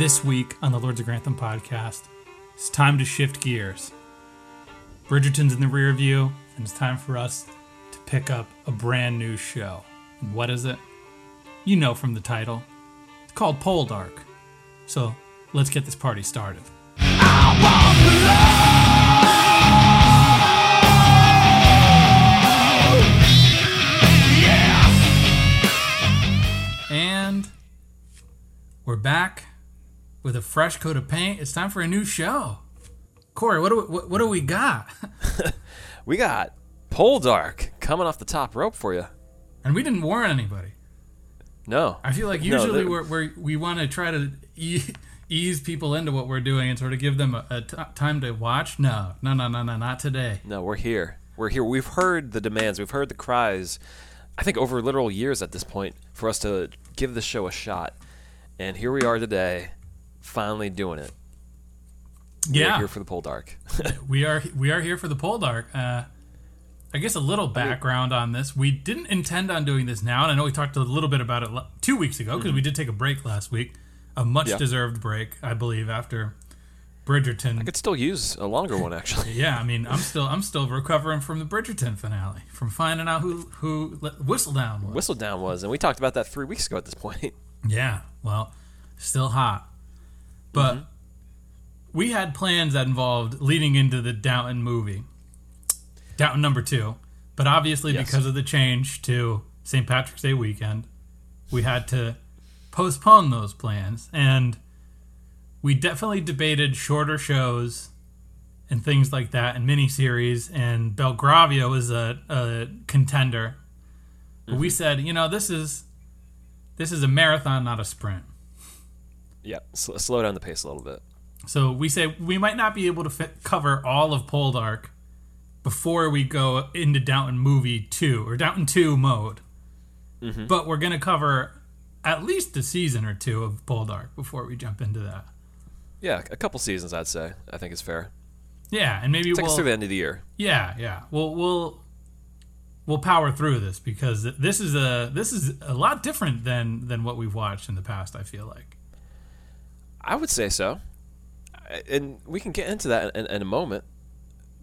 This week on the Lords of Grantham podcast, it's time to shift gears. Bridgerton's in the rear view, and it's time for us to pick up a brand new show. And what is it? You know from the title. It's called Poldark. So let's get this party started. I want love! We're back with a fresh coat of paint. It's time for a new show. Corey, what do we got? We got Poldark coming off the top rope for you. And we didn't warn anybody. No. I feel like usually we want to try to ease people into what we're doing and sort of give them a time to watch. No, not today. No, we're here. We're here. We've heard the demands. We've heard the cries, I think, over literal years at this point for us to give the show a shot. And here we are today, finally doing it. Yeah, we're here for the Poldark. we are here for the Poldark. I guess a little background on this: we didn't intend on doing this now, and I know we talked a little bit about it 2 weeks ago because we did take a break last week, a much-deserved break, I believe, after Bridgerton. I could still use a longer one, actually. Yeah, I mean, I'm still recovering from the Bridgerton finale, from finding out who Whistledown was. Whistledown was, and we talked about that 3 weeks ago at this point. Yeah, well, still hot. But we had plans that involved leading into the Downton movie, Downton number 2. But obviously because of the change to St. Patrick's Day weekend, we had to postpone those plans. And we definitely debated shorter shows and things like that and miniseries. And Belgravia was a contender. But we said, you know, this is a marathon, not a sprint. Yeah, slow down the pace a little bit. So we say we might not be able to cover all of Poldark before we go into Downton Movie 2 or Downton 2 mode. Mm-hmm. But we're going to cover at least a season or two of Poldark before we jump into that. Yeah, a couple seasons, I'd say. I think it's fair. Yeah, and maybe take us through the end of the year. Yeah. We'll power through this because this is a lot different than what we've watched in the past, I feel like. I would say so. And we can get into that in a moment.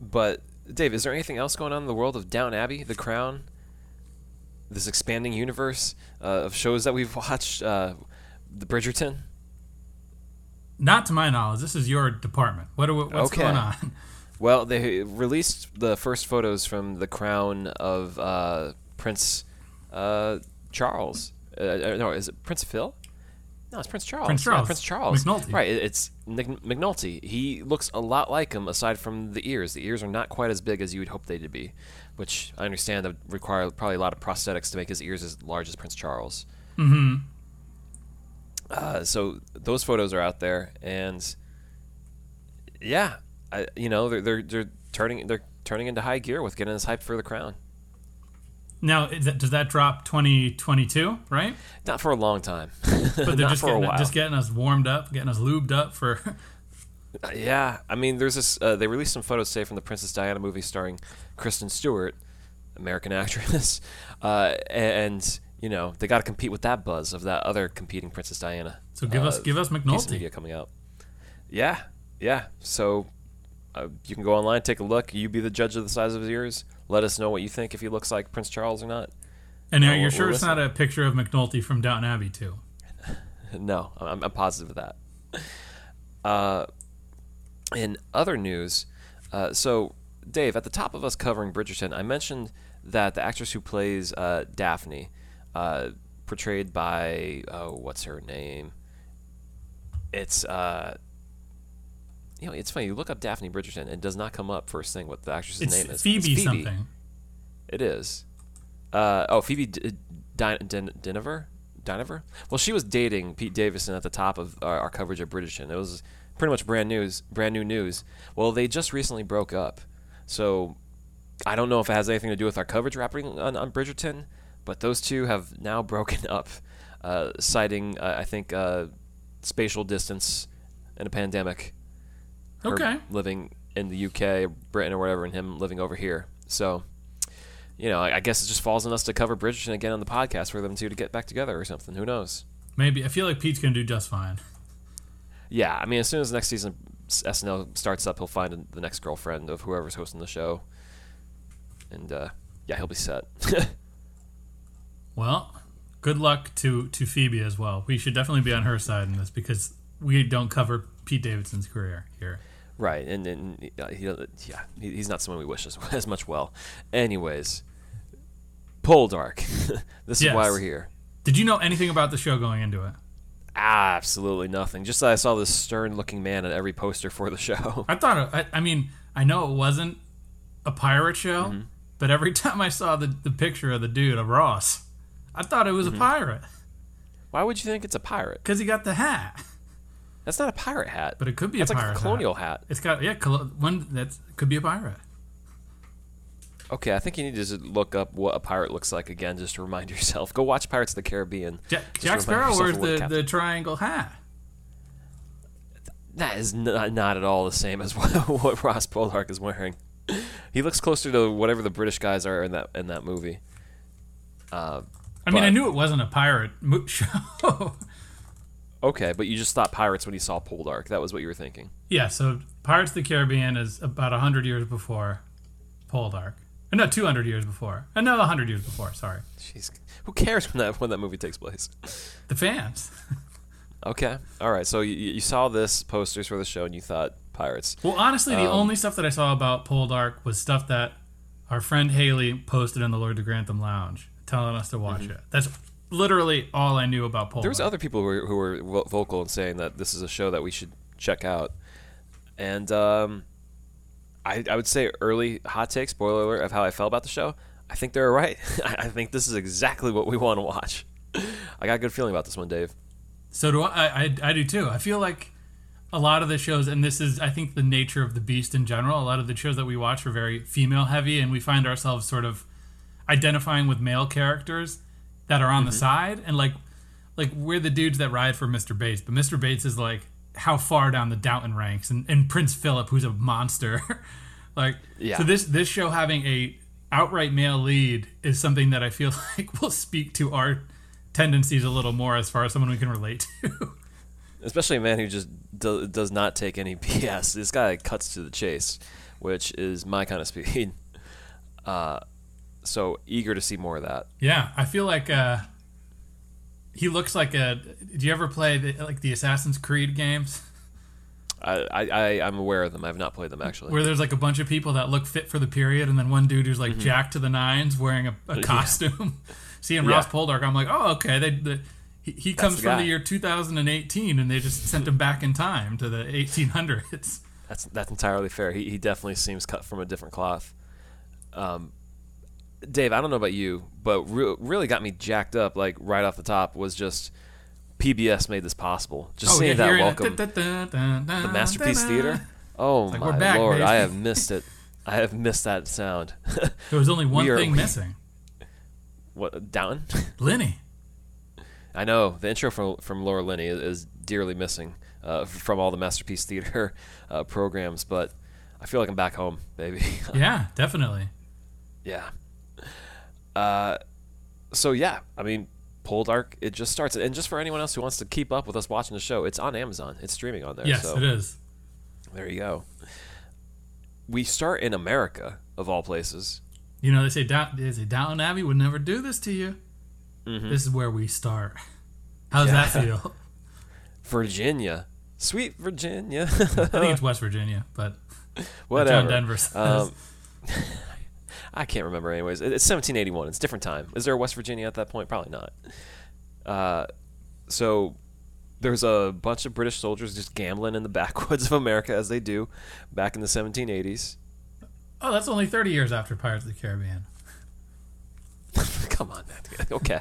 But, Dave, is there anything else going on in the world of Downton Abbey, The Crown, this expanding universe of shows that we've watched, the Bridgerton? Not to my knowledge. This is your department. What's going on? Well, they released the first photos from the crown of Prince Charles. No, is it Prince Phil? No, it's Prince Charles. Prince Charles. McNulty. Right, it's McNulty. He looks a lot like him aside from the ears. The ears are not quite as big as you would hope they to be, which I understand that would require probably a lot of prosthetics to make his ears as large as Prince Charles. Mm-hmm. So those photos are out there, and yeah. They're turning into high gear with getting us hyped for the crown. Now, does that drop 2022? Right? Not for a long time, but they're just getting us warmed up, getting us lubed up for. Yeah, I mean, there's this. They released some photos today from the Princess Diana movie starring Kristen Stewart, American actress, and you know they got to compete with that buzz of that other competing Princess Diana. So give us McNulty piece of media coming out. Yeah. So. You can go online, take a look. You be the judge of the size of his ears. Let us know what you think, if he looks like Prince Charles or not. And are you sure it's not a picture of McNulty from Downton Abbey too? No, I'm positive of that. In other news, so Dave, at the top of us covering Bridgerton, I mentioned that the actress who plays Daphne, portrayed by what's her name? It's. You know, it's funny. You look up Daphne Bridgerton, and it does not come up first thing what the actress's name is. It's Phoebe something. It is. Phoebe Dinnevor? Well, she was dating Pete Davidson at the top of our coverage of Bridgerton. It was pretty much brand new news. Well, they just recently broke up, so I don't know if it has anything to do with our coverage wrapping on Bridgerton, but those two have now broken up, citing I think spatial distance and a pandemic. Okay. Living in the UK or Britain or whatever, and him living over here. So, you know, I guess it just falls on us to cover Bridgerton again on the podcast for them two to get back together or something. Who knows? Maybe. I feel like Pete's going to do just fine. Yeah, I mean, as soon as next season SNL starts up, he'll find the next girlfriend of whoever's hosting the show. And, yeah, he'll be set. Well, good luck to Phoebe as well. We should definitely be on her side in this because we don't cover Pete Davidson's career here. Right, and he's not someone we wish as much well. Anyways, Poldark. This is why we're here. Did you know anything about the show going into it? Absolutely nothing. Just that I saw this stern-looking man at every poster for the show. I thought, I mean, I know it wasn't a pirate show, mm-hmm. but every time I saw the picture of the dude, of Ross, I thought it was a pirate. Why would you think it's a pirate? Because he got the hat. That's not a pirate hat. But it could be a pirate hat. It's like a colonial hat. It's got, one that could be a pirate. Okay, I think you need to just look up what a pirate looks like again just to remind yourself. Go watch Pirates of the Caribbean. Jack Sparrow wears the triangle hat. That is not at all the same as what Ross Poldark is wearing. He looks closer to whatever the British guys are in that movie. I knew it wasn't a pirate show. Okay, but you just thought pirates when you saw Poldark. That was what you were thinking. Yeah, so Pirates of the Caribbean is about 100 years before Poldark. No, 200 years before. No, 100 years before, sorry. Jeez, who cares when that movie takes place? The fans. Okay, all right, so you saw this posters for the show and you thought pirates. Well, honestly, the only stuff that I saw about Poldark was stuff that our friend Haley posted on the Lord de Grantham Lounge telling us to watch it. That's literally all I knew about Poldark. There was other people who were vocal in saying that this is a show that we should check out. And I would say early hot take, spoiler alert, of how I felt about the show. I think they were right. I think this is exactly what we want to watch. I got a good feeling about this one, Dave. So do I. I do too. I feel like a lot of the shows, and this is, I think, the nature of the beast in general, a lot of the shows that we watch are very female heavy, and we find ourselves sort of identifying with male characters that are on the side, and like we're the dudes that ride for Mr. Bates, but Mr. Bates is like how far down the Downton ranks, and Prince Philip, who's a monster. So this show having a outright male lead is something that I feel like will speak to our tendencies a little more as far as someone we can relate to. Especially a man who just does not take any BS. This guy cuts to the chase, which is my kind of speed. So eager to see more of that. Yeah, I feel like he looks like a... Do you ever play the Assassin's Creed games? I'm aware of them. I've not played them, actually. Where there's like a bunch of people that look fit for the period, and then one dude who's like jacked to the nines wearing a costume. Seeing Ross Poldark, I'm like, oh, okay. He comes from the year 2018, and they just sent him back in time to the 1800s. That's entirely fair. He definitely seems cut from a different cloth. Dave, I don't know about you, but really got me jacked up, like right off the top, was just PBS made this possible. Just seeing that welcome, the Masterpiece Theater. Oh my Lord, I have missed it. I have missed that sound. There was only one thing missing. What, Downton? Lenny. I know the intro from Laura Linney is dearly missing from all the Masterpiece Theater programs, but I feel like I'm back home, baby. Yeah, definitely. Yeah. So yeah, I mean, Poldark, it just starts. And just for anyone else who wants to keep up with us watching the show, it's on Amazon. It's streaming on there. Yes, so it is. There you go. We start in America, of all places. You know, they say Downton Abbey would never do this to you. Mm-hmm. This is where we start. How does that feel? Virginia. Sweet Virginia. I think it's West Virginia, but whatever. John Denver says. I can't remember anyways. It's 1781. It's a different time. Is there a West Virginia at that point? Probably not. So there's a bunch of British soldiers just gambling in the backwoods of America, as they do back in the 1780s. Oh, that's only 30 years after Pirates of the Caribbean. Come on, man. Okay.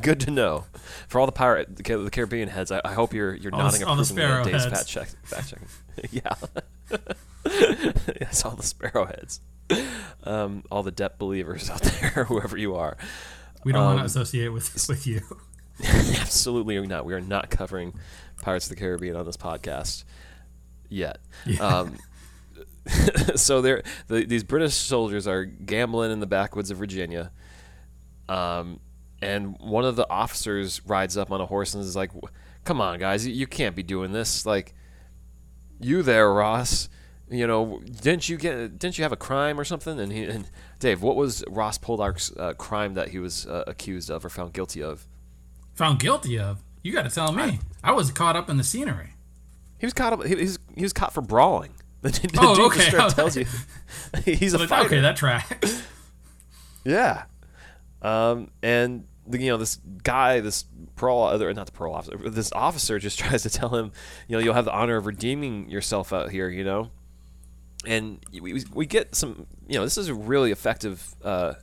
Good to know. For all the Pirates of the Caribbean heads, I hope you're all nodding approving of Dave's fact checking. Yeah. It's all the sparrow heads. All the depth believers out there, whoever you are. We don't want to associate with you. Absolutely not. We are not covering Pirates of the Caribbean on this podcast yet. Yeah. So these British soldiers are gambling in the backwoods of Virginia. And one of the officers rides up on a horse and is like, come on, guys, you can't be doing this. Like, you there, Ross, you know, didn't you have a crime or something? And Dave, what was Ross Poldark's crime that he was accused of or found guilty of? Found guilty of? You got to tell me. I was caught up in the scenery. He was caught up. He was caught for brawling. The strip tells you he's a fighter. Okay, that tracks. Yeah, and this officer just tries to tell him, you know, you'll have the honor of redeeming yourself out here, you know, and we get some, you know, this is a really effective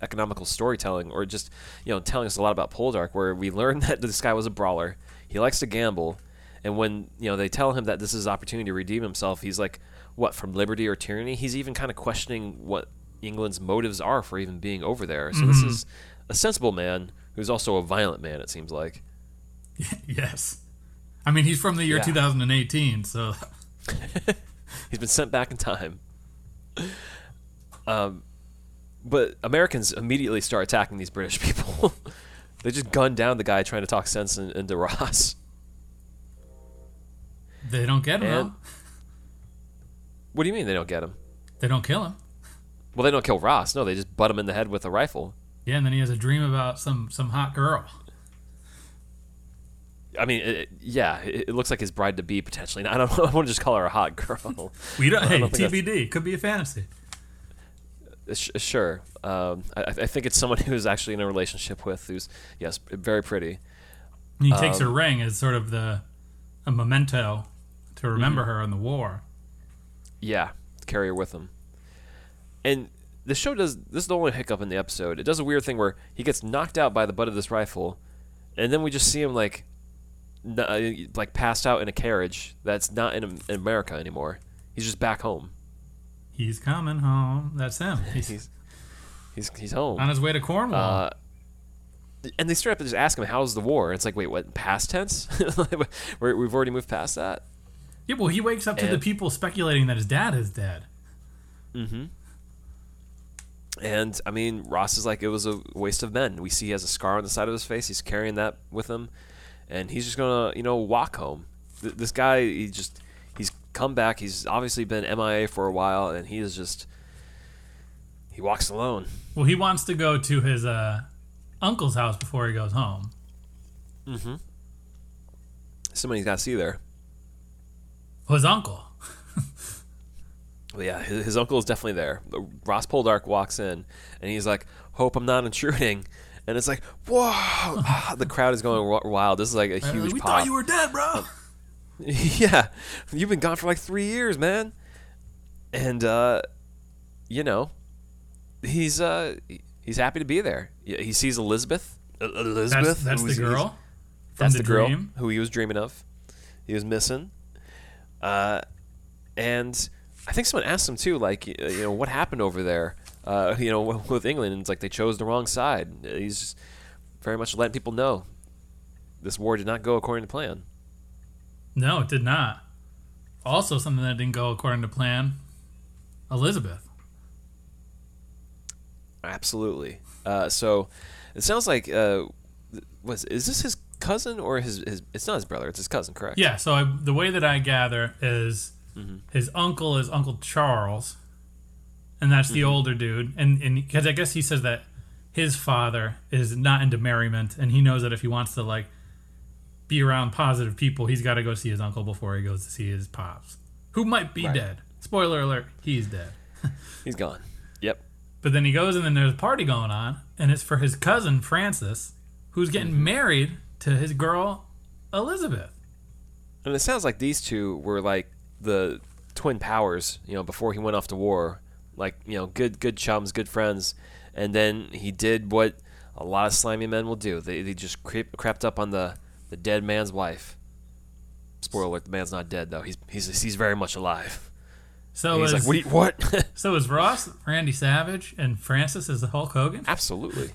economical storytelling, or just, you know, telling us a lot about Poldark, where we learn that this guy was a brawler, he likes to gamble, and when, you know, they tell him that this is an opportunity to redeem himself, he's like, what, from liberty or tyranny? He's even kind of questioning what England's motives are for even being over there. So This is a sensible man who's also a violent man, it seems like. Yes. I mean, he's from the year 2018, so... He's been sent back in time. But Americans immediately start attacking these British people. They just gun down the guy trying to talk sense into Ross. They don't get him, though. What do you mean they don't get him? They don't kill him. Well, they don't kill Ross. No, they just butt him in the head with a rifle. Yeah, and then he has a dream about some hot girl. I mean, it looks like his bride-to-be, potentially. I don't know. I want to just call her a hot girl. TBD. Could be a fantasy. Sure. I think it's someone who's actually in a relationship with, who's, yes, very pretty. And he takes her ring as sort of a memento to remember her in the war. Yeah, carry her with him. And the show does, this is the only hiccup in the episode, it does a weird thing where he gets knocked out by the butt of this rifle, and then we just see him like passed out in a carriage that's not in America anymore. He's just back home. He's coming home. That's him. He's home. On his way to Cornwall. And they straight up just ask him, how's the war? It's like, wait, what, past tense? We've already moved past that? Yeah, well, he wakes up to the people speculating that his dad is dead. Mm-hmm. And, I mean, Ross is like, it was a waste of men. We see he has a scar on the side of his face. He's carrying that with him. And he's just going to, you know, walk home. This guy, he's come back. He's obviously been MIA for a while, and he walks alone. Well, he wants to go to his uncle's house before he goes home. Mm-hmm. Somebody's got to see there. Well, his uncle. Well, yeah, his uncle is definitely there. Ross Poldark walks in, and he's like, hope I'm not intruding. And it's like, whoa! The crowd is going wild. This is like a huge pop. We thought you were dead, bro! Yeah. You've been gone for like 3 years, man. And, you know, he's happy to be there. He sees Elizabeth. Elizabeth? That's the girl? That's the girl who he was dreaming of. He was missing. And... I think someone asked him too, like, you know, what happened over there, you know, with England? And it's like they chose the wrong side. He's just very much letting people know this war did not go according to plan. No, it did not. Also, something that didn't go according to plan, Elizabeth. Absolutely. So it sounds like is this his cousin or his? It's not his brother. It's his cousin, correct? Yeah. So the way that I gather is. Mm-hmm. His uncle is Uncle Charles, and that's the older dude. And because I guess he says that his father is not into merriment, and he knows that if he wants to like be around positive people, he's got to go see his uncle before he goes to see his pops, who might be dead. Spoiler alert: he's dead. He's gone. Yep. But then he goes, and then there's a party going on, and it's for his cousin Francis, who's getting married to his girl Elizabeth. And it sounds like these two were like. The twin powers, you know, before he went off to war, like, you know, good chums, good friends, and then he did what a lot of slimy men will do. They just crept up on the dead man's wife. Spoiler alert: the man's not dead though. He's very much alive. So he's like, what? So is Ross Randy Savage and Francis is the Hulk Hogan? Absolutely,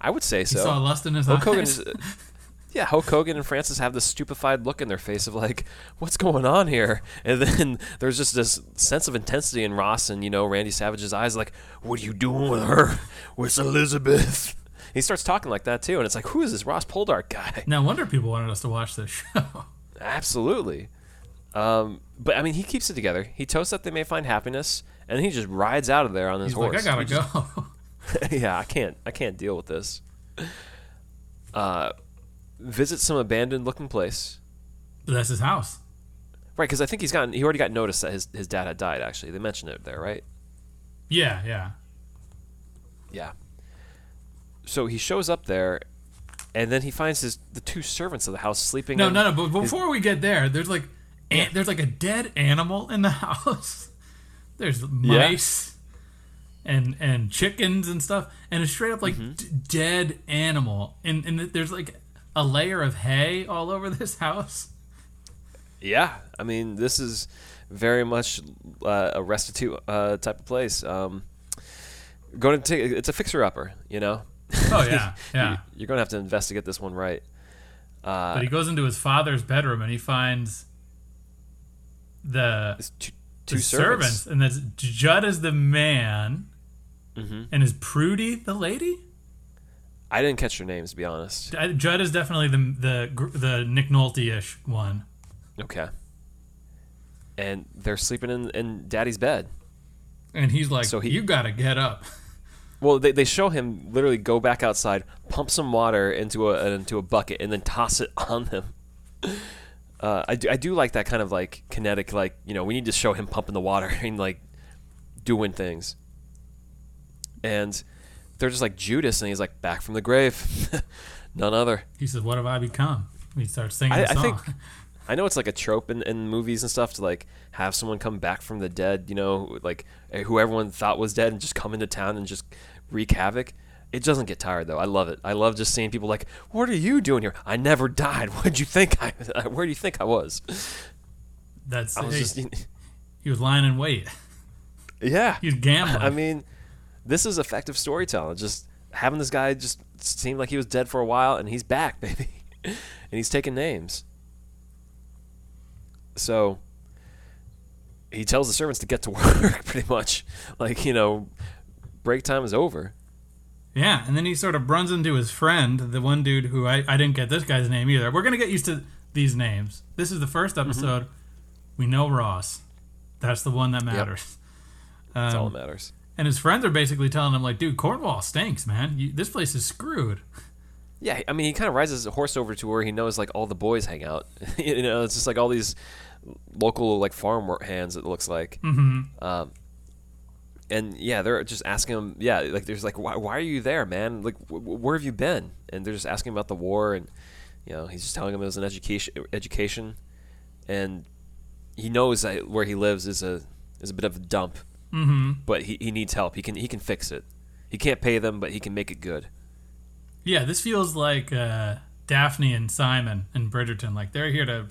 I would say so. He saw lust in his eyes. Yeah, Hulk Hogan and Francis have this stupefied look in their face of like, what's going on here? And then there's just this sense of intensity in Ross and, you know, Randy Savage's eyes like, what are you doing with her? Where's Elizabeth? He starts talking like that too, and it's like, who is this Ross Poldark guy? No wonder people wanted us to watch this show. Absolutely. But I mean, he keeps it together. He toasts that they may find happiness, and he just rides out of there on his horse. He's like, I gotta go. Yeah, I can't deal with this. Visit some abandoned-looking place. That's his house, right? Because I think he already got notice that his dad had died. Actually, they mentioned it there, right? Yeah. So he shows up there, and then he finds the two servants of the house sleeping. No. But before we get there, there's like a dead animal in the house. There's mice and chickens and stuff, and a straight up like dead animal, and there's like a layer of hay all over this house. Yeah, I mean, this is very much a restitute type of place. It's a fixer-upper, you know? Oh, yeah. You're going to have to investigate this one right. But he goes into his father's bedroom, and he finds two servants. And that's Judd is the man, and is Prudy the lady? I didn't catch their names, to be honest. Judd is definitely the McNulty-ish one. Okay. And they're sleeping in Daddy's bed. And he's like, you gotta get up. Well, they show him literally go back outside, pump some water into a bucket, and then toss it on them. I do like that kind of like kinetic, like, you know, we need to show him pumping the water and like doing things. And they're just like Judas, and he's like, back from the grave. None other. He says, what have I become? He starts singing the song. I know it's like a trope in movies and stuff to like have someone come back from the dead, you know, like who everyone thought was dead and just come into town and just wreak havoc. It doesn't get tired though. I love it. I love just seeing people like, what are you doing here? I never died. Where do you think I was? He was lying in wait. Yeah. He was gambling. I mean, this is effective storytelling. Just having this guy just seemed like he was dead for a while, and he's back, baby. And he's taking names. So he tells the servants to get to work, pretty much. Like, you know, break time is over. Yeah, and then he sort of runs into his friend, the one dude who I didn't get this guy's name either. We're going to get used to these names. This is the first episode. We know Ross. That's the one that matters. Yep. That's all that matters. And his friends are basically telling him, like, dude, Cornwall stinks, man. This place is screwed. Yeah, I mean, he kind of rides his horse over to where he knows, like, all the boys hang out. You know, it's just, like, all these local, like, farm hands, it looks like. And, yeah, they're just asking him, yeah, like, there's, like, why are you there, man? Like, where have you been? And they're just asking him about the war, and, you know, he's just telling him it was an education. And he knows that where he lives is a bit of a dump. But he needs help. He can fix it. He can't pay them, but he can make it good. Yeah, this feels like Daphne and Simon and Bridgerton. Like, they're here to...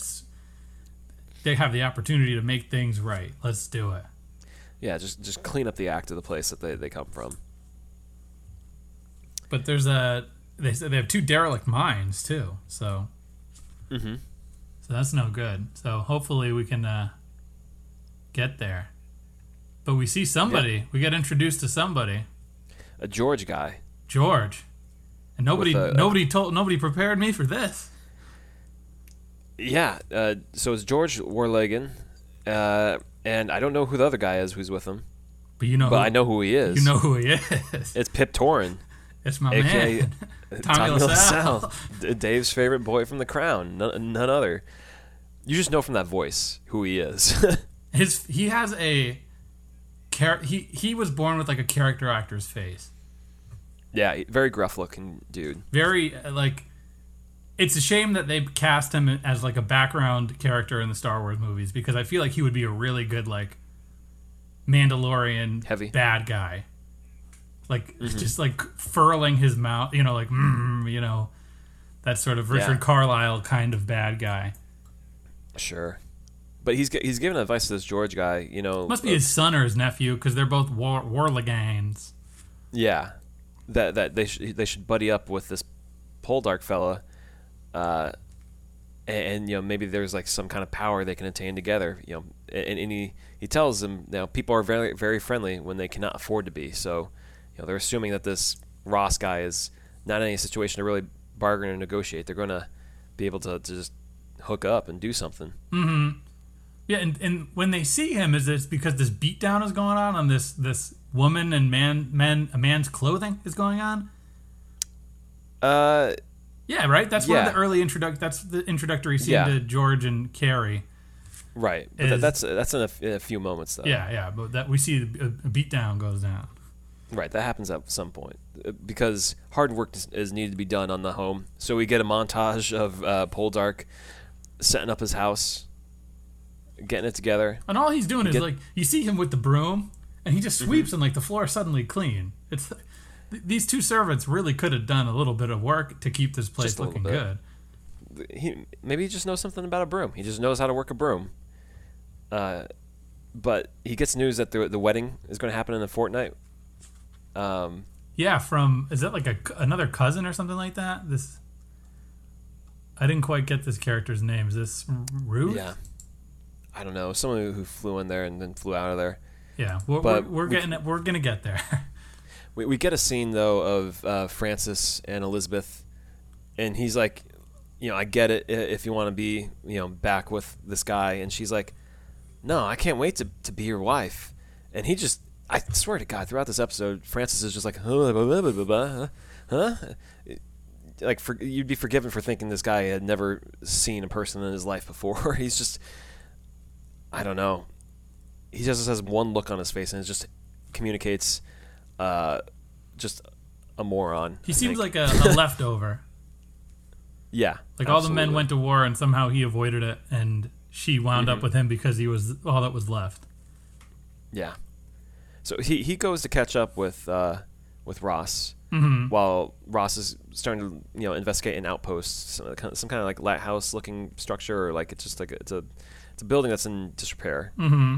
They have the opportunity to make things right. Let's do it. Yeah, just clean up the act of the place that they come from. But there's a... They have two derelict mines, too, so... So that's no good. So hopefully we can get there. But we see somebody. Yep. We get introduced to somebody. A George guy. George. And nobody prepared me for this. Yeah, so it's George Warleggan, and I don't know who the other guy is who's with him. But I know who he is. You know who he is. It's Pip Torrin. It's my AKA man, Tommy LaSalle. Dave's favorite boy from The Crown, none other. You just know from that voice who he is. He has a he was born with like a character actor's face. Yeah, very gruff-looking dude. Very, like... It's a shame that they cast him as, like, a background character in the Star Wars movies, because I feel like he would be a really good, like, Mandalorian bad guy. Like, just, like, furling his mouth, you know, like, you know, that sort of Richard Carlisle kind of bad guy. Sure. But he's giving advice to this George guy, you know... Must be his son or his nephew, because they're both Warleggans. Yeah. That they should buddy up with this Poldark fella, and you know, maybe there's like some kind of power they can attain together. You know, and he tells them, you know, people are very, very friendly when they cannot afford to be. So, you know, they're assuming that this Ross guy is not in any situation to really bargain or negotiate. They're going to be able to just hook up and do something. Mm-hmm. Yeah, and when they see him, is this because this beatdown is going on this woman and a man's clothing is going on? Yeah, right? That's one of the early introductory scene to George and Carrie. Right, but that's in a few moments though. Yeah, but that we see a beatdown goes down. Right, that happens at some point because hard work is needed to be done on the home. So we get a montage of Poldark setting up his house, getting it together, and all he's doing is like you see him with the broom, and he just sweeps and like the floor is suddenly clean. It's these two servants really could have done a little bit of work to keep this place looking good. Maybe he just knows something about a broom. He just knows how to work a broom. But he gets news that the wedding is going to happen in a fortnight. Is that like another cousin or something like that? This, I didn't quite get this character's name. Is this Ruth? Yeah, I don't know. Someone who flew in there and then flew out of there. Yeah, we're gonna get there. we get a scene though of Francis and Elizabeth, and he's like, you know, I get it if you want to be, you know, back with this guy, and she's like, no, I can't wait to be your wife, and he just. I swear to God, throughout this episode, Francis is just like, huh? Like, you'd be forgiven for thinking this guy had never seen a person in his life before. He's just, I don't know. He just has one look on his face, and it just communicates just a moron. He seems like a leftover. Yeah. Like, absolutely. All the men went to war, and somehow he avoided it, and she wound up with him because he was all that was left. Yeah. So he goes to catch up with Ross, while Ross is starting to, you know, investigate an outpost, some kind of like lighthouse looking structure, or like it's just like it's a building that's in disrepair. Mm-hmm.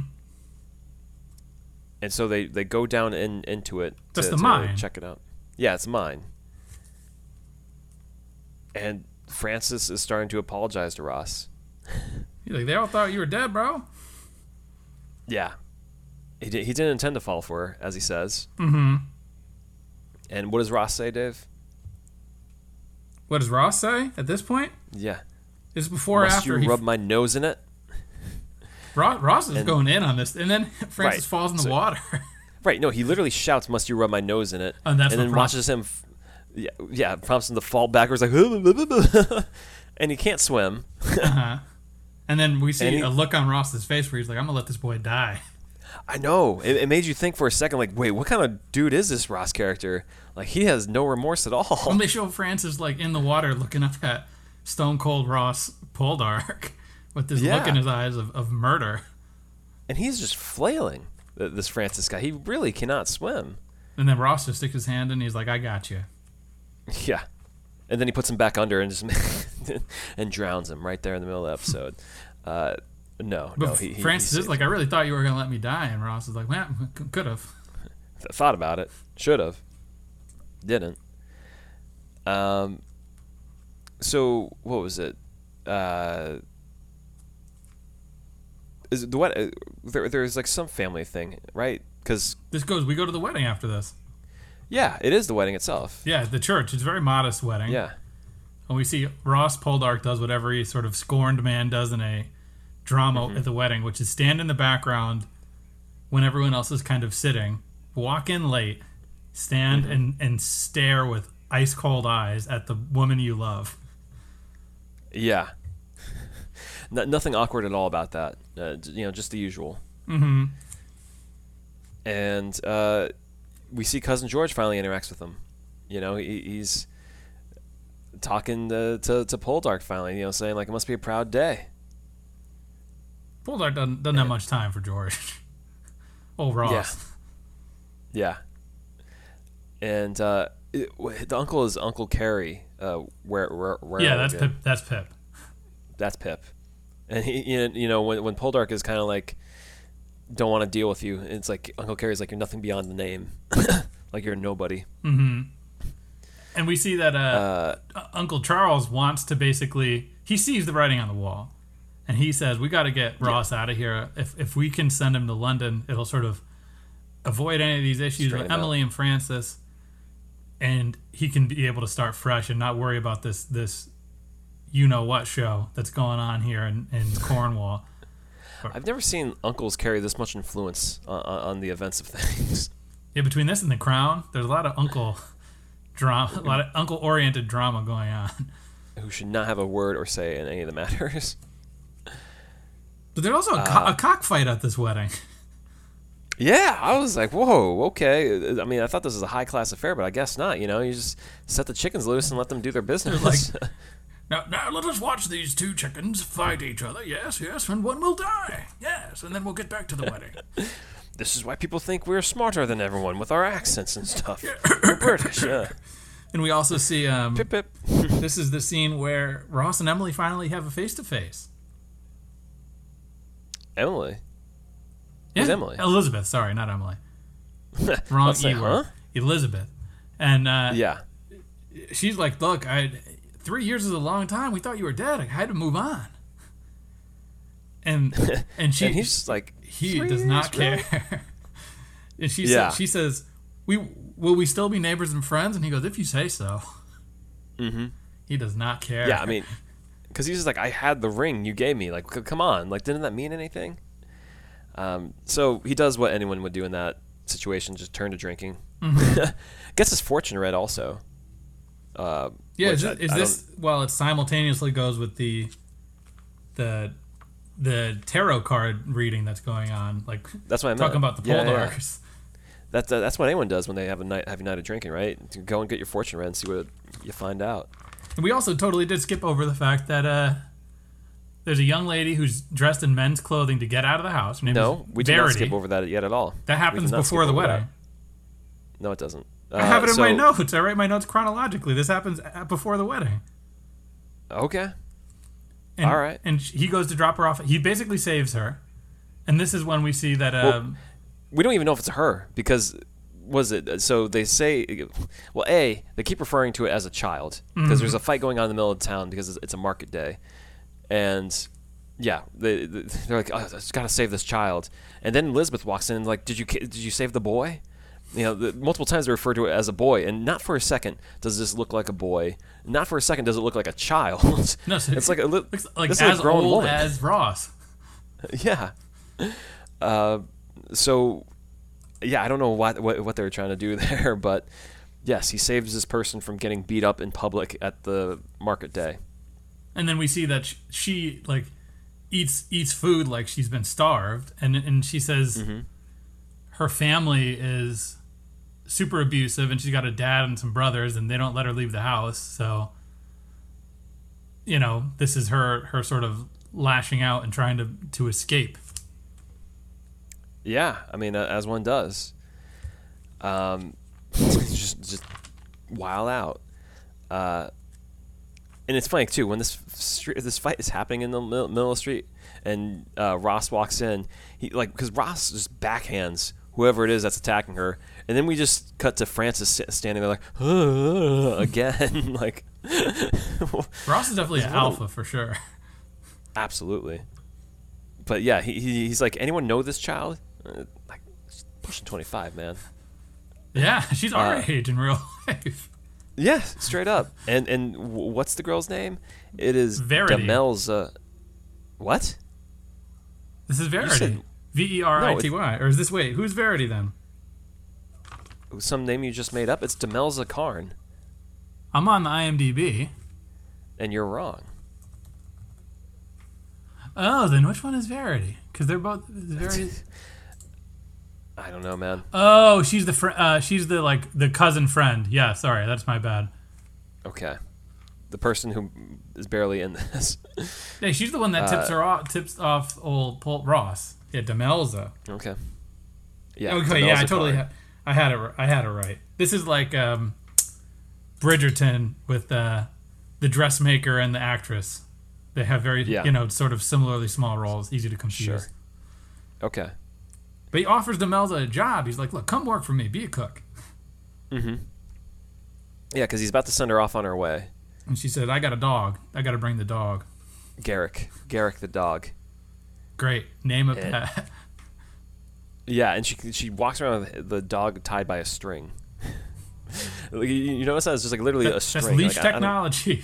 And so they go down into it to mine. Check it out. Yeah, it's a mine. And Francis is starting to apologize to Ross. You're like, they all thought you were dead, bro. Yeah. He didn't intend to fall for her, as he says. Mm-hmm. And what does Ross say, Dave? What does Ross say at this point? Yeah. This is before or after you rub my nose in it? Ross is going in on this. And then Francis falls in the water. Right. No, he literally shouts, must you rub my nose in it? And then watches him. Yeah, prompts him to fall backwards. Like, and he can't swim. Uh-huh. And then we see a look on Ross's face where he's like, I'm going to let this boy die. I know. It made you think for a second, like, wait, what kind of dude is this Ross character? Like, he has no remorse at all. When they show Francis, like, in the water looking up at Stone Cold Ross Poldark with this look in his eyes of murder. And he's just flailing, this Francis guy. He really cannot swim. And then Ross just sticks his hand in, and he's like, I got you. Yeah. And then he puts him back under and just and drowns him right there in the middle of the episode. No. Francis is like, I really thought you were going to let me die. And Ross is like, well, could have. Thought about it. Should have. Didn't. So, what was it? There's like some family thing, right? Because we go to the wedding after this. Yeah, it is the wedding itself. Yeah, the church. It's a very modest wedding. Yeah. And we see Ross Poldark does what every sort of scorned man does in a drama at the wedding, which is stand in the background when everyone else is kind of sitting, walk in late, stand and stare with ice cold eyes at the woman you love. Yeah. Nothing awkward at all about that. You know, just the usual. Mm-hmm. And we see Cousin George finally interacts with him. You know, he's talking to Poldark finally, you know, saying like, it must be a proud day. Poldark doesn't have much time for George. Oh, Ross. Yeah. And the uncle is Uncle Carrie. Where? Yeah, that's Pip. That's Pip. And he, you know, when Poldark is kind of like, don't want to deal with you. It's like Uncle Carrie's like, you're nothing beyond the name, like you're nobody. Mm-hmm. And we see that Uncle Charles wants to basically, he sees the writing on the wall. And he says, we got to get Ross out of here. If we can send him to London, it'll sort of avoid any of these issues with Emily and Francis. and he can be able to start fresh and not worry about this you-know-what show that's going on here in Cornwall. I've never seen uncles carry this much influence on the events of things. Yeah, between this and The Crown, there's a lot of uncle drama, a lot of uncle-oriented drama going on. Who should not have a word or say in any of the matters. But there's also a cockfight at this wedding. Yeah, I was like, whoa, okay. I mean, I thought this was a high-class affair, but I guess not. You know, you just set the chickens loose and let them do their business. Like, now let us watch these two chickens fight each other. Yes, yes, and one will die. Yes, and then we'll get back to the wedding. This is why people think we're smarter than everyone with our accents and stuff. We're British, yeah. And we also see pip, pip. This is the scene where Ross and Emily finally have a face-to-face. Emily? Yeah. Who's Emily? Elizabeth, sorry, not Emily. Wrong E word. Huh? Elizabeth. And yeah, she's like, look, 3 years is a long time. We thought you were dead. I had to move on. And she, and he's just like, he does not care. And she says, will we still be neighbors and friends? And he goes, if you say so. Mm-hmm. He does not care. Yeah, I mean, because he's just like, I had the ring you gave me. Like, come on. Like, didn't that mean anything? So he does what anyone would do in that situation, just turn to drinking. Mm-hmm. Gets his fortune read also. It simultaneously goes with the tarot card reading that's going on. Like, that's what I meant. Talking about the Poldarks. Yeah. That's what anyone does when they have a heavy night of drinking, right? To go and get your fortune read and see what you find out. And we also totally did skip over the fact that there's a young lady who's dressed in men's clothing to get out of the house. Her name we did not skip over that yet at all. That happens before the wedding. That. No, it doesn't. I have it in my notes. I write my notes chronologically. This happens before the wedding. Okay. And, all right. And he goes to drop her off. He basically saves her. And this is when we see that... we don't even know if it's her because... Was it so they say? Well, they keep referring to it as a child because mm-hmm. there's a fight going on in the middle of town because it's a market day, and yeah, they're like, oh, I just gotta save this child. And then Elizabeth walks in and like, did you save the boy? You know, multiple times they refer to it as a boy, and not for a second does this look like a boy. Not for a second does it look like a child. No, so it's like this as is a grown old woman. As Ross. Yeah. So. Yeah, I don't know what they were trying to do there, but yes, he saves this person from getting beat up in public at the market day. And then we see that she like eats food like she's been starved, and she says mm-hmm. her family is super abusive, and she's got a dad and some brothers, and they don't let her leave the house. So, you know, this is her sort of lashing out and trying to escape. Yeah, I mean, as one does. Just wild out. And it's funny, too, when this fight is happening in the middle of the street and Ross walks in, because Ross just backhands whoever it is that's attacking her. And then we just cut to Francis standing there like, again. Like, Ross is definitely an alpha for sure. Absolutely. But yeah, he's like, anyone know this child? Like, pushing 25, man. Yeah, she's our age in real life. Yeah, straight up. And what's the girl's name? It is Verity. Demelza. What? This is Verity. Verity. Or is this, wait, who's Verity then? Some name you just made up? It's Demelza Carne. I'm on the IMDb. And you're wrong. Oh, then which one is Verity? Because they're both Verity. I don't know, man. Oh, she's the the cousin friend. Yeah, sorry, that's my bad. Okay, the person who is barely in this. Yeah, she's the one that tips off old Ross. Yeah, Demelza. Okay. Yeah. Okay. Demelza, yeah, I totally. I had it right. This is like Bridgerton with the dressmaker and the actress. They have very, sort of similarly small roles, easy to confuse. Sure. Okay. But he offers Demelza a job. He's like, look, come work for me. Be a cook. Mm-hmm. Yeah, because he's about to send her off on her way. And she said, I got a dog. I got to bring the dog. Garrick the dog. Great. Name of that. Yeah, and she walks around with the dog tied by a string. You notice how it's just like literally a string. That's leash technology.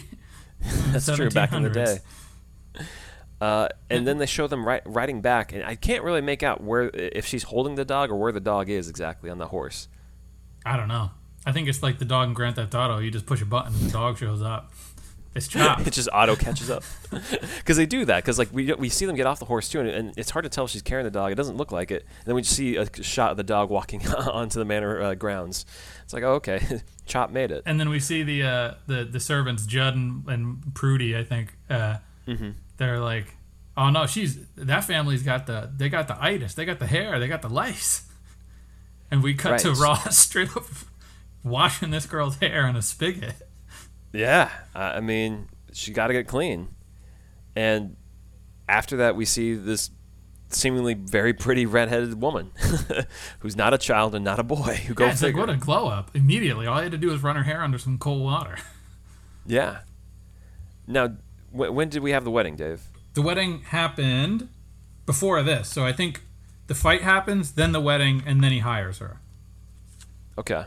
That's true back in the day. And then they show them riding back, and I can't really make out where, if she's holding the dog or where the dog is exactly on the horse. I don't know. I think it's like the dog in Grand Theft Auto. You just push a button and the dog shows up. It's chopped. It just auto catches up. Because they do that. Because like we see them get off the horse too, and it's hard to tell if she's carrying the dog. It doesn't look like it. And then we just see a shot of the dog walking onto the manor grounds. It's like, oh, okay, Chop made it. And then we see the servants, Judd and Prudy, I think. They're like, oh no, that family's got they got the itis, they got the hair, they got the lice. And we cut to Ross straight up washing this girl's hair in a spigot. Yeah, I mean, she got to get clean. And after that, we see this seemingly very pretty redheaded woman who's not a child and not a boy. Who goes like, what a glow up immediately. All I had to do was run her hair under some cold water. Yeah. Now, when did we have the wedding, Dave? The wedding happened before this. So I think the fight happens, then the wedding, and then he hires her. Okay.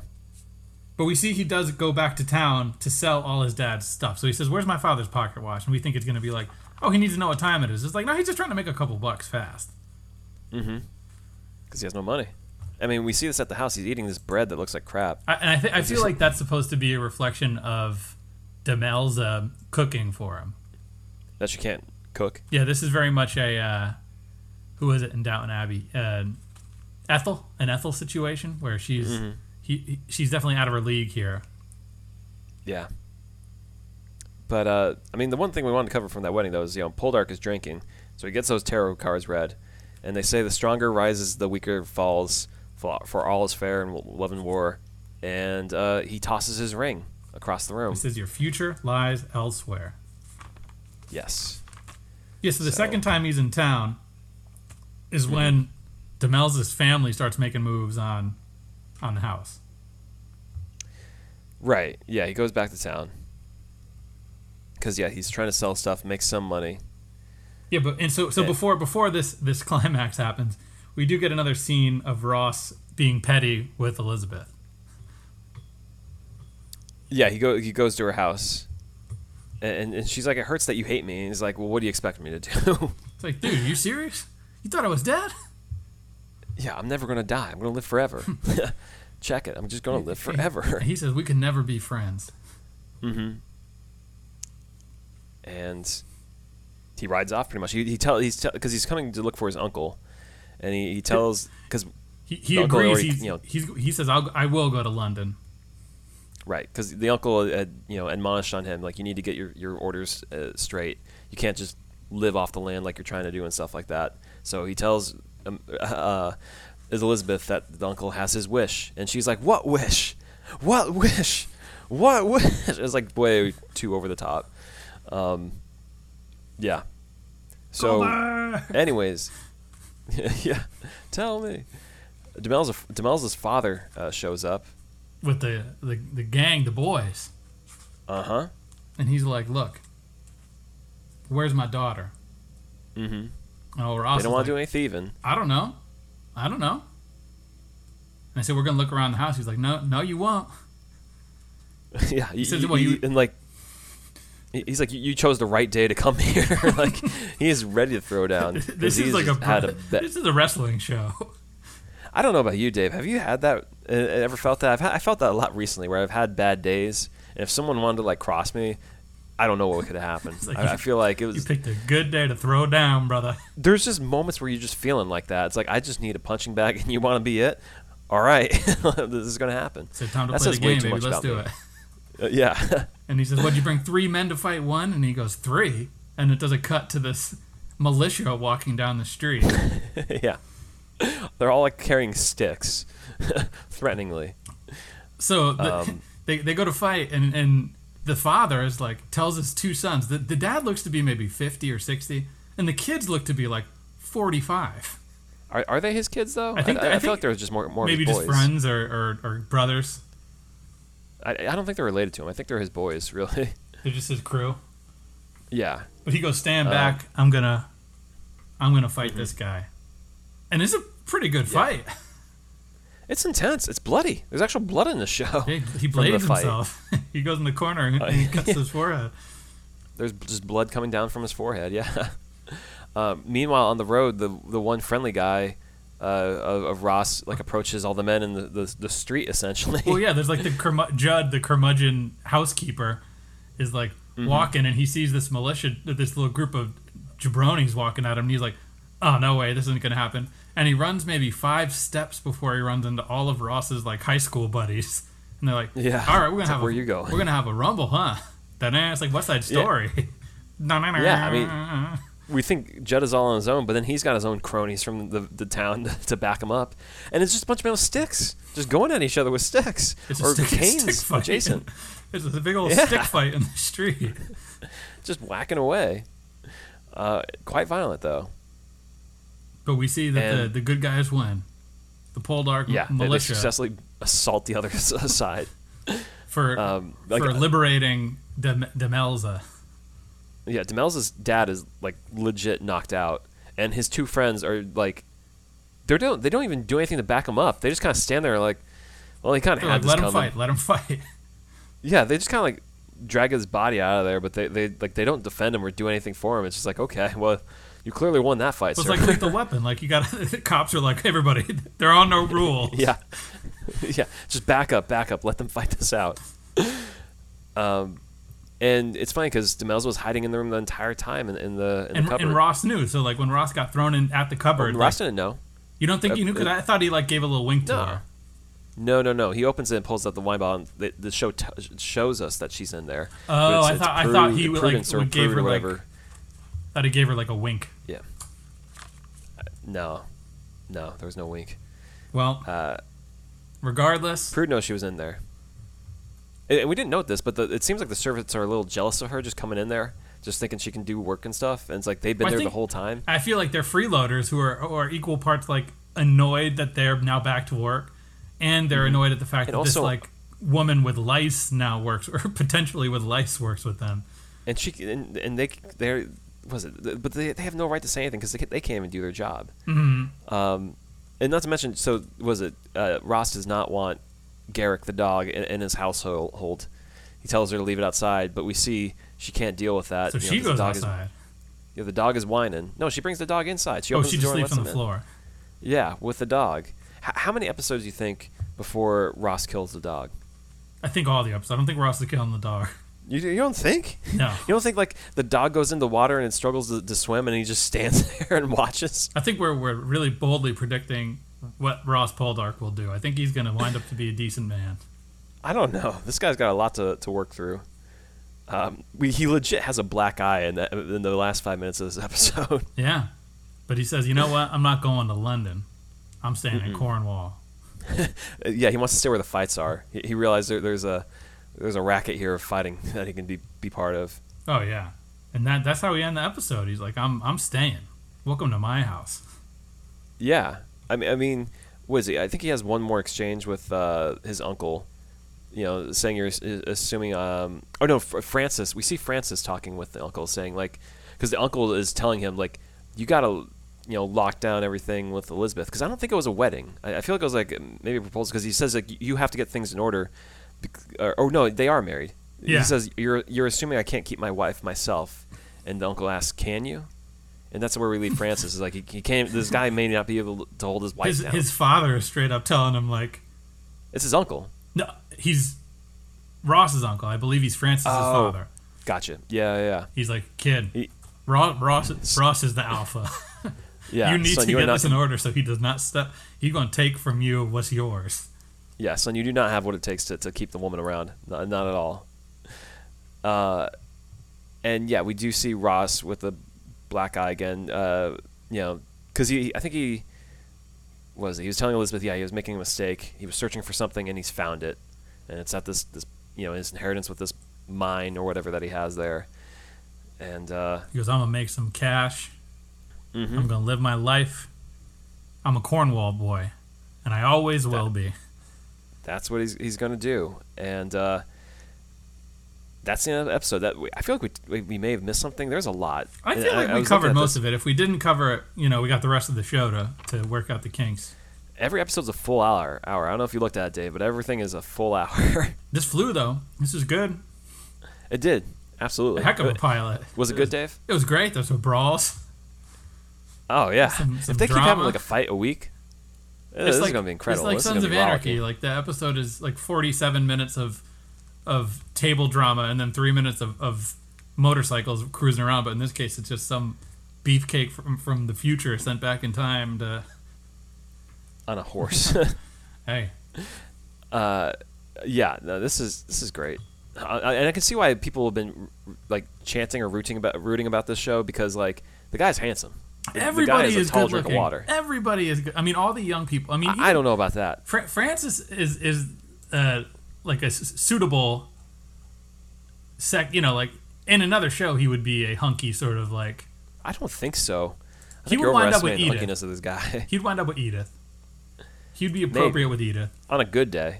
But we see he does go back to town to sell all his dad's stuff. So he says, where's my father's pocket watch? And we think it's going to be like, oh, he needs to know what time it is. It's like, no, he's just trying to make a couple bucks fast. Mm-hmm. Because he has no money. I mean, we see this at the house. He's eating this bread that looks like crap. I feel like that's supposed to be a reflection of Demelza cooking for him. That she can't cook? Yeah, this is very much a, who was it in Downton Abbey? An Ethel situation where she's... Mm-hmm. She's definitely out of her league here. Yeah. But, I mean, the one thing we wanted to cover from that wedding, though, is, Poldark is drinking. So he gets those tarot cards read. And they say the stronger rises, the weaker falls. For all is fair in love and war. And he tosses his ring across the room. He says, your future lies elsewhere. Yes. Yeah, so the second time he's in town is when Demelza's family starts making moves on the house. Right. Yeah, he goes back to town. Because, yeah, he's trying to sell stuff, make some money. Yeah, but and so before this climax happens, we do get another scene of Ross being petty with Elizabeth. Yeah, he goes to her house. And she's like, it hurts that you hate me. And he's like, well, what do you expect me to do? It's like, dude, are you serious? You thought I was dead? Yeah, I'm never going to die. I'm going to live forever. Check it. I'm just going to live forever. He says we can never be friends. Mm-hmm. And he rides off pretty much. Because he's coming to look for his uncle, and he tells because he agrees. Already, he says I will go to London. Right, because the uncle had admonished on him like you need to get your orders straight. You can't just live off the land like you're trying to do and stuff like that. So he tells. Is Elizabeth that the uncle has his wish, and she's like, "What wish? What wish? What wish?" It's like way too over the top. Yeah. So, anyways, yeah. Tell me, Demelza's father shows up with the gang, the boys. Uh huh. And he's like, "Look, where's my daughter?" Mm-hmm. Oh, Ross, they don't want to do any thieving. I don't know. And I said, we're going to look around the house. He's like, no, you won't. Yeah. He says, well, he's like, you chose the right day to come here. Like, he is ready to throw down. This is like this is a wrestling show. I don't know about you, Dave. Have you had that? Ever felt that? I felt that a lot recently, where I've had bad days, and if someone wanted to like cross me, I don't know what could have happened. Like I feel like it was... You picked a good day to throw down, brother. There's just moments where you're just feeling like that. It's like, I just need a punching bag, and you want to be it? All right. This is going to happen. So time to play the game, baby. Let's do it. Yeah. And he says, what'd you bring, 3 men to fight 1? And he goes, 3? And it does a cut to this militia walking down the street. Yeah. They're all, like, carrying sticks, threateningly. So they go to fight, and the father is like, tells his 2 sons. The dad looks to be maybe 50 or 60, and the kids look to be like 45. Are they his kids though? I feel like there was just more maybe his boys. Just friends or brothers. I don't think they're related to him. I think they're his boys, really. They're just his crew. Yeah. But he goes, stand back. I'm gonna fight this guy, and it's a pretty good fight. It's intense. It's bloody. There's actual blood in the show. He blades himself. He goes in the corner and he cuts his forehead. There's just blood coming down from his forehead. Yeah. Meanwhile, on the road, the one friendly guy of Ross like approaches all the men in the street essentially. Well, yeah. There's like Judd, the curmudgeon housekeeper, is like walking, and he sees this militia, this little group of jabronis walking at him, and he's like, "Oh no way, this isn't gonna happen." And he runs maybe 5 steps before he runs into all of Ross's like high school buddies, and they're like, "Yeah, all right, we're gonna have a rumble, huh?" It's like West Side Story. Yeah. Yeah, I mean, we think Judd is all on his own, but then he's got his own cronies from the town to back him up, and it's just a bunch of men with sticks just going at each other with sticks canes adjacent. It's a big old stick fight in the street, just whacking away. Quite violent though. But we see that the good guys win. The Poldark militia they successfully assault the other side for liberating Demelza. Yeah, Demelza's dad is like legit knocked out, and his 2 friends are like they don't even do anything to back him up. They just kind of stand there like, well, he kind of had this coming. Let him fight. Yeah, they just kind of like drag his body out of there, but they don't defend him or do anything for him. It's just like, okay, well, you clearly won that fight. Well, it's like with the weapon, like you got the cops are like, hey, everybody, there are no rules. yeah, just back up, let them fight this out. And it's funny because Demelza was hiding in the room the entire time in the cupboard. And Ross knew, so like when Ross got thrown in at the cupboard, Ross didn't know. You don't think he knew? Because I thought he like gave a little wink to her. No. He opens it and pulls out the wine bottle. And the show shows us that she's in there. Oh, I thought he would like gave her whatever. Like, thought he gave her like a wink. Yeah. No, there was no wink. Well, regardless, Prudy knows she was in there. And we didn't note this, but it seems like the servants are a little jealous of her just coming in there, just thinking she can do work and stuff. And it's like they've been there the whole time. I feel like they're freeloaders who are equal parts like annoyed that they're now back to work, and they're annoyed at the fact that this like woman with lice now works, or potentially with lice works with them. And they have no right to say anything because they can't even do their job. Mm-hmm. And not to mention, Ross does not want Garrick the dog in his household. He tells her to leave it outside, but we see she can't deal with that. So she goes outside. The dog is whining. No, she brings the dog inside. She opens the door and lets him in. She just sleeps on the floor. Yeah, with the dog. How many episodes do you think before Ross kills the dog? I think all the episodes. I don't think Ross is killing the dog. You don't think? No. You don't think like the dog goes into the water and it struggles to swim and he just stands there and watches? I think we're really boldly predicting what Ross Poldark will do. I think he's going to wind up to be a decent man. I don't know. This guy's got a lot to work through. He legit has a black eye in the last 5 minutes of this episode. Yeah. But he says, you know what? I'm not going to London. I'm staying in Cornwall. Yeah, he wants to stay where the fights are. He realized there's a racket here of fighting that he can be part of. Oh, yeah. And that's how we end the episode. He's like, I'm staying. Welcome to my house. Yeah. I mean, what is he? I think he has one more exchange with his uncle, you know, saying you're assuming. Oh no, Francis. We see Francis talking with the uncle, saying like, because the uncle is telling him like, you gotta, lock down everything with Elizabeth. Because I don't think it was a wedding. I feel like it was like maybe a proposal. Because he says like, you have to get things in order. Oh no, they are married. Yeah. He says you're assuming I can't keep my wife myself, and the uncle asks, can you? And that's where we leave Francis. Is like he can't. This guy may not be able to hold his wife down. His father is straight up telling him like, it's his uncle. No, he's Ross's uncle. I believe he's Francis's father. Gotcha. Yeah. He's like, kid, Ross is the alpha. Yeah, you need to get this in order so he does not step. He's gonna take from you what's yours. Yeah, son, you do not have what it takes to keep the woman around. Not at all. And yeah, we do see Ross with the black eye again, because he was telling Elizabeth, he was making a mistake. He was searching for something and he's found it, and it's at this his inheritance with this mine or whatever that he has there. And he goes, I'm gonna make some cash. I'm gonna live my life. I'm a Cornwall boy, and I always will be. That's what he's gonna do, and that's the end of the episode. I feel like we may have missed something. There's a lot. I feel like we covered most of it. If we didn't cover it, we got the rest of the show to work out the kinks. Every episode's a full hour. I don't know if you looked at it, Dave, but everything is a full hour. This flew, though. This is good. It did. Absolutely. A heck of a pilot. Was it good, Dave? It was great. There's some brawls. Oh, yeah. Some if they drama. Keep having like a fight a week, this is going to be incredible. It's like Sons of Anarchy. Like, the episode is like 47 minutes of table drama and then 3 minutes of motorcycles cruising around. But in this case, it's just some beefcake from the future sent back in time to... on a horse. Hey. Yeah, no, this is great. And I can see why people have been like chanting or rooting about this show, because like the guy's handsome. Everybody is a tall drink of water. Everybody is good. I mean, all the young people. I mean, I don't know about that. Francis is like a suitable sec, you know, like in another show he would be a hunky sort of like. I don't think so. I think he would wind up with Edith. The hunkiness of this guy. He'd wind up with Edith. He'd be appropriate with Edith. On a good day.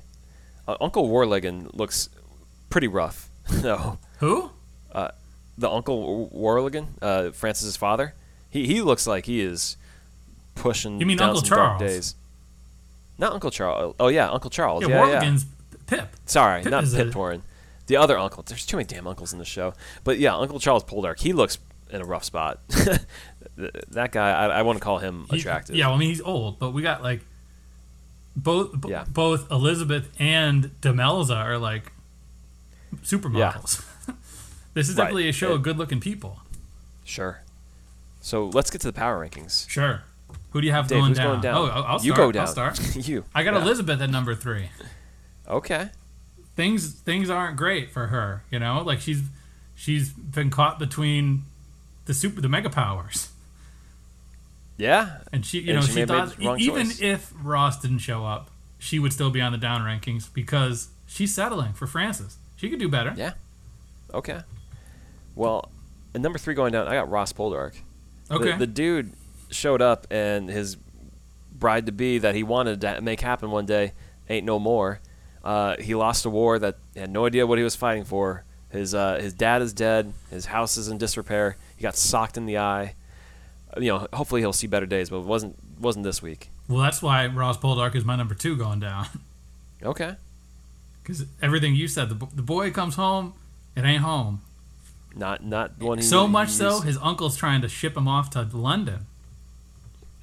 Uncle Warleggan looks pretty rough. No. Who? The Uncle Warleggan, Francis's father. He looks like he is pushing. You mean down Uncle some Charles? Dark days. Not Uncle Charles. Oh, yeah, Uncle Charles. Yeah, Warleggan's Pip. Sorry, Pip, not Pip Torrin. The other uncle. There's too many damn uncles in the show. But, yeah, Uncle Charles Poldark. He looks in a rough spot. That guy, I wouldn't call him attractive. Yeah, well, I mean, he's old, but we got, like, both Elizabeth and Demelza are like supermodels. Yeah. This is definitely a show of good-looking people. Sure. So let's get to the power rankings. Sure. Who do you have, Dave, going down? Going down? Oh, I'll start. You go down. I'll start. You. I got Elizabeth at number 3. Okay. Things aren't great for her, you know. Like she's been caught between the mega powers. Yeah, and she thought even if Ross didn't show up, she would still be on the down rankings because she's settling for Francis. She could do better. Yeah. Okay. Well, at number 3 going down, I got Ross Poldark. Okay. The dude showed up, and his bride to be that he wanted to make happen one day ain't no more. He lost a war that he had no idea what he was fighting for. His dad is dead. His house is in disrepair. He got socked in the eye. You know, hopefully he'll see better days, but it wasn't this week. Well, that's why Ross Poldark is my number 2 going down. Okay. Because everything you said, the boy comes home, it ain't home. Not one. So much so, his uncle's trying to ship him off to London.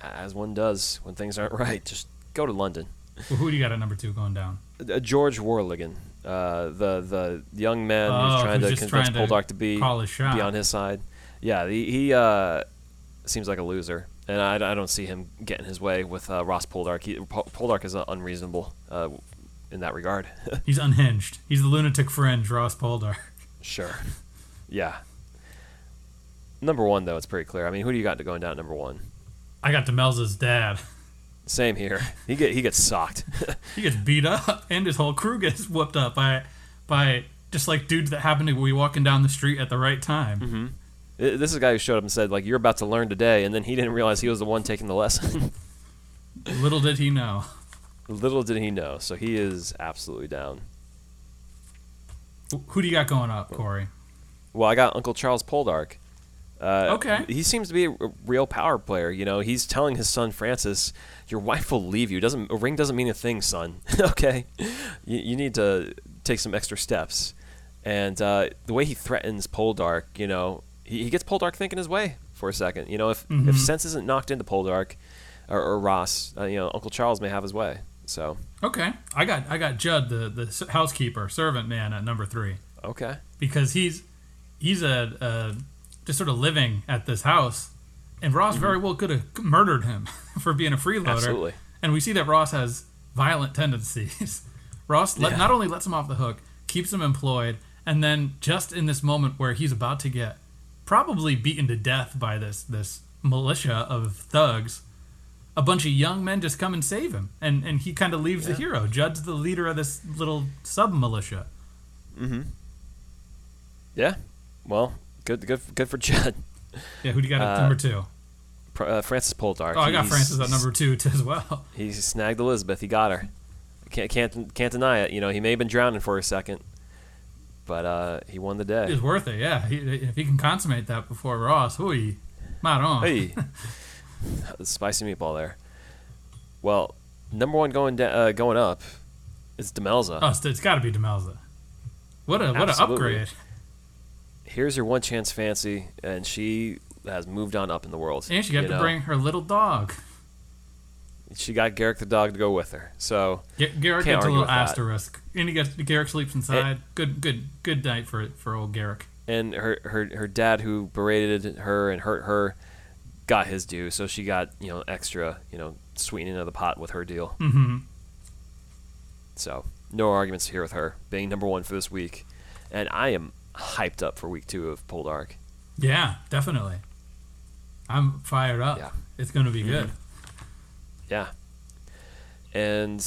As one does when things aren't right, just go to London. Well, who do you got at number 2 going down? George Warleggan, the young man who's trying to convince Poldark to be on his side. Yeah, he seems like a loser, and I don't see him getting his way with Ross Poldark. Poldark is unreasonable in that regard. He's unhinged. He's the lunatic fringe, Ross Poldark. Sure. Yeah. Number 1, though, it's pretty clear. I mean, who do you got going down at number 1? I got Demelza's dad. Same here. He gets socked. He gets beat up, and his whole crew gets whooped up by just like dudes that happen to be walking down the street at the right time. Mm-hmm. This is a guy who showed up and said, like, you're about to learn today, and then he didn't realize he was the one taking the lesson. Little did he know. Little did he know. So he is absolutely down. Who do you got going up, Corey? Well, I got Uncle Charles Poldark. Okay. He seems to be a real power player. You know, he's telling his son, Francis, your wife will leave you. A ring doesn't mean a thing, son. Okay? You need to take some extra steps. And the way he threatens Poldark, you know, he gets Poldark thinking his way for a second. You know, if sense isn't knocked into Poldark or Ross, you know, Uncle Charles may have his way. So okay, I got Judd, the housekeeper, servant man, at number 3. Okay, because he's a just sort of living at this house, and Ross very well could have murdered him for being a freeloader. Absolutely, and we see that Ross has violent tendencies. Ross not only lets him off the hook, keeps him employed, and then just in this moment where he's about to get probably beaten to death by this militia of thugs, a bunch of young men just come and save him, and he kind of leaves the hero. Judd's the leader of this little sub militia. Mm-hmm. Yeah. Well, good for Judd. Yeah. Who do you got at number 2? Francis Poldark. Oh, I got Francis at number 2 as well. He snagged Elizabeth. He got her. Can't deny it. You know, he may have been drowning for a second, but he won the day. It was worth it, yeah. If he can consummate that before Ross, hooey, not on. Hey, spicy meatball there. Well, number one going up is Demelza. Oh, so it's got to be Demelza. What a upgrade. Here's your one chance fancy, and she has moved on up in the world. And she got to bring her little dog. She got Garrick the dog to go with her. So Garrick gets a little asterisk, and he gets Garrick sleeps inside. Good night for old Garrick. And her dad, who berated her and hurt her, got his due. So she got extra sweetening of the pot with her deal. Mm-hmm. So no arguments here with her being number one for this week, and I am hyped up for week 2 of Poldark. Yeah, definitely. I'm fired up. Yeah. It's going to be good. Yeah. And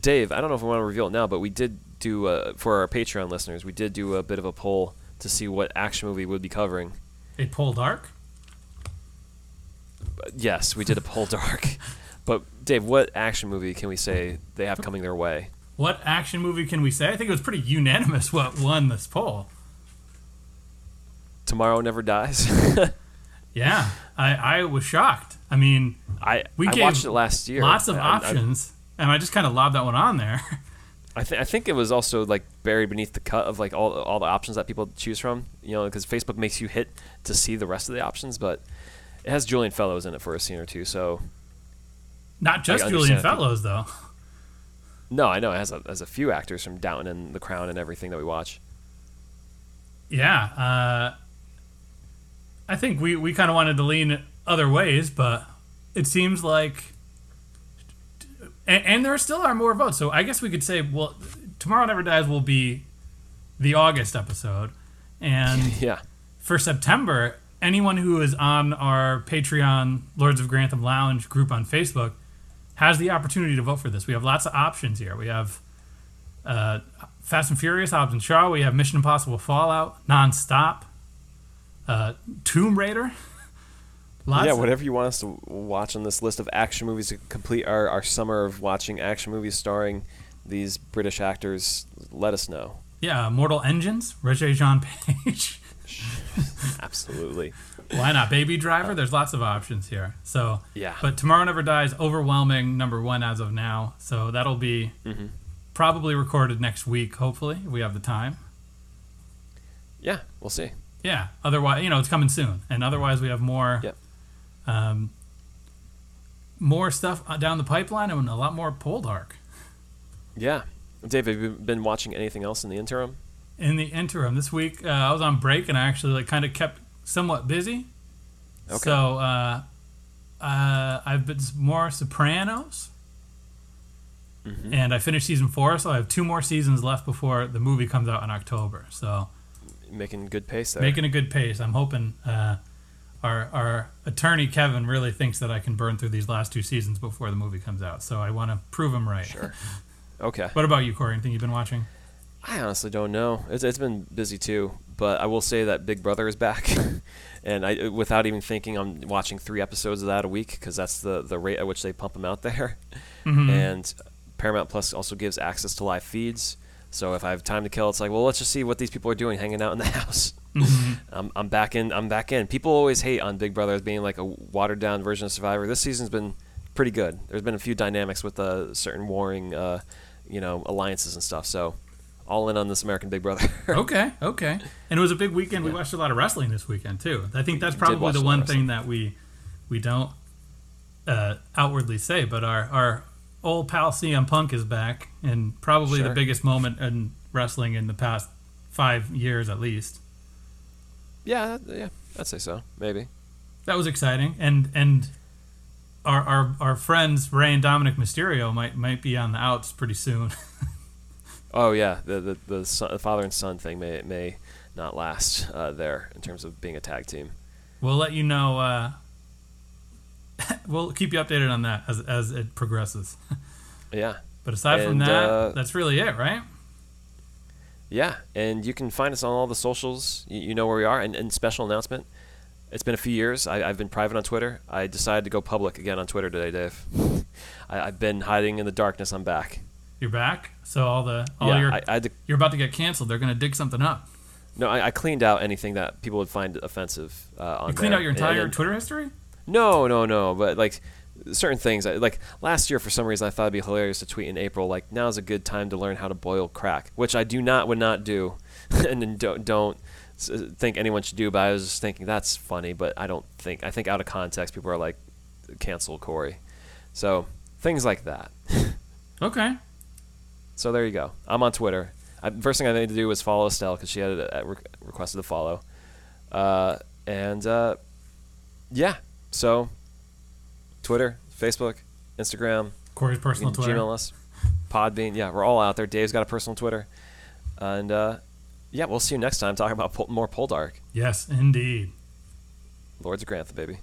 Dave, I don't know if I want to reveal it now, but we did do, for our Patreon listeners, we did do a bit of a poll to see what action movie we'd be covering. A Poldark? Yes, we did a Poldark. But Dave, what action movie can we say they have coming their way? What action movie can we say? I think it was pretty unanimous what won this poll. Tomorrow Never Dies. Yeah, I was shocked. I mean, I watched it last year. Lots of options, and I just kind of lobbed that one on there. I think it was also like buried beneath the cut of like all the options that people choose from. Because Facebook makes you hit to see the rest of the options, but it has Julian Fellowes in it for a scene or two. So not just Julian Fellowes though. No, I know it has a few actors from Downton and The Crown and everything that we watch. Yeah, I think we kind of wanted to lean other ways, but it seems like... And there still are more votes, so I guess we could say, well, Tomorrow Never Dies will be the August episode. And yeah. For September, anyone who is on our Patreon Lords of Grantham Lounge group on Facebook has the opportunity to vote for this. We have lots of options here. We have Fast and Furious, Hobbs and Shaw. We have Mission Impossible Fallout, Nonstop, Tomb Raider. Whatever you want us to watch on this list of action movies to complete our summer of watching action movies starring these British actors, let us know. Yeah, Mortal Engines, Regé Jean Page. Absolutely. Why not? Baby Driver. There's lots of options here. So yeah. But Tomorrow Never Dies, overwhelming number one as of now. So that'll be probably recorded next week. Hopefully, we have the time. Yeah, we'll see. Yeah. Otherwise, it's coming soon, and otherwise we have more. Yep. More stuff down the pipeline, and a lot more Poldark. Yeah, Dave, have you been watching anything else in the interim? In the interim, this week I was on break, and I actually kind of kept somewhat busy. Okay. So I've been more Sopranos, and I finished season 4, so I have 2 more seasons left before the movie comes out in October. So making good pace there. Making a good pace. I'm hoping our attorney Kevin really thinks that I can burn through these last 2 seasons before the movie comes out. So I want to prove him right. Sure. Okay. What about you, Corey? Anything you've been watching? I honestly don't know. It's been busy too, but I will say that Big Brother is back, and I, without even thinking, I'm watching 3 episodes of that a week because that's the rate at which they pump them out there. And Paramount Plus also gives access to live feeds. So if I have time to kill, it's like, well, let's just see what these people are doing hanging out in the house. I'm back in. People always hate on Big Brother as being like a watered down version of Survivor. This season's been pretty good. There's been a few dynamics with certain warring, alliances and stuff. So all in on this American Big Brother. Okay. And it was a big weekend. Yeah. We watched a lot of wrestling this weekend too. I think that's probably the one thing that we don't outwardly say, but our old pal CM Punk is back, and probably the biggest moment in wrestling in the past 5 years at least. Yeah, I'd say so. Maybe that was exciting, and our friends Rey and Dominic Mysterio might be on the outs pretty soon. Oh yeah, the father and son thing may not last there in terms of being a tag team. We'll let you know. We'll keep you updated on that as it progresses. Yeah. But aside from that, that's really it, right? Yeah. And you can find us on all the socials. You know where we are. And special announcement, it's been a few years. I've been private on Twitter. I decided to go public again on Twitter today, Dave. I've been hiding in the darkness. I'm back. You're back? So you're about to get canceled. They're going to dig something up. No, I cleaned out anything that people would find offensive. You cleaned out your entire Twitter history? No, but like certain things. Like last year, for some reason, I thought it'd be hilarious to tweet in April, like, now's a good time to learn how to boil crack, which I would not do, and then don't think anyone should do. But I was just thinking that's funny, but I think out of context, people are like, cancel Corey. So things like that. Okay. So there you go. I'm on Twitter. First thing I need to do was follow Estelle because she had requested to follow. Yeah. So Twitter, Facebook, Instagram. Corey's personal Twitter. Gmail us. Podbean. Yeah, we're all out there. Dave's got a personal Twitter. And, yeah, we'll see you next time talking about more Poldark. Yes, indeed. Lords of Grantha, baby.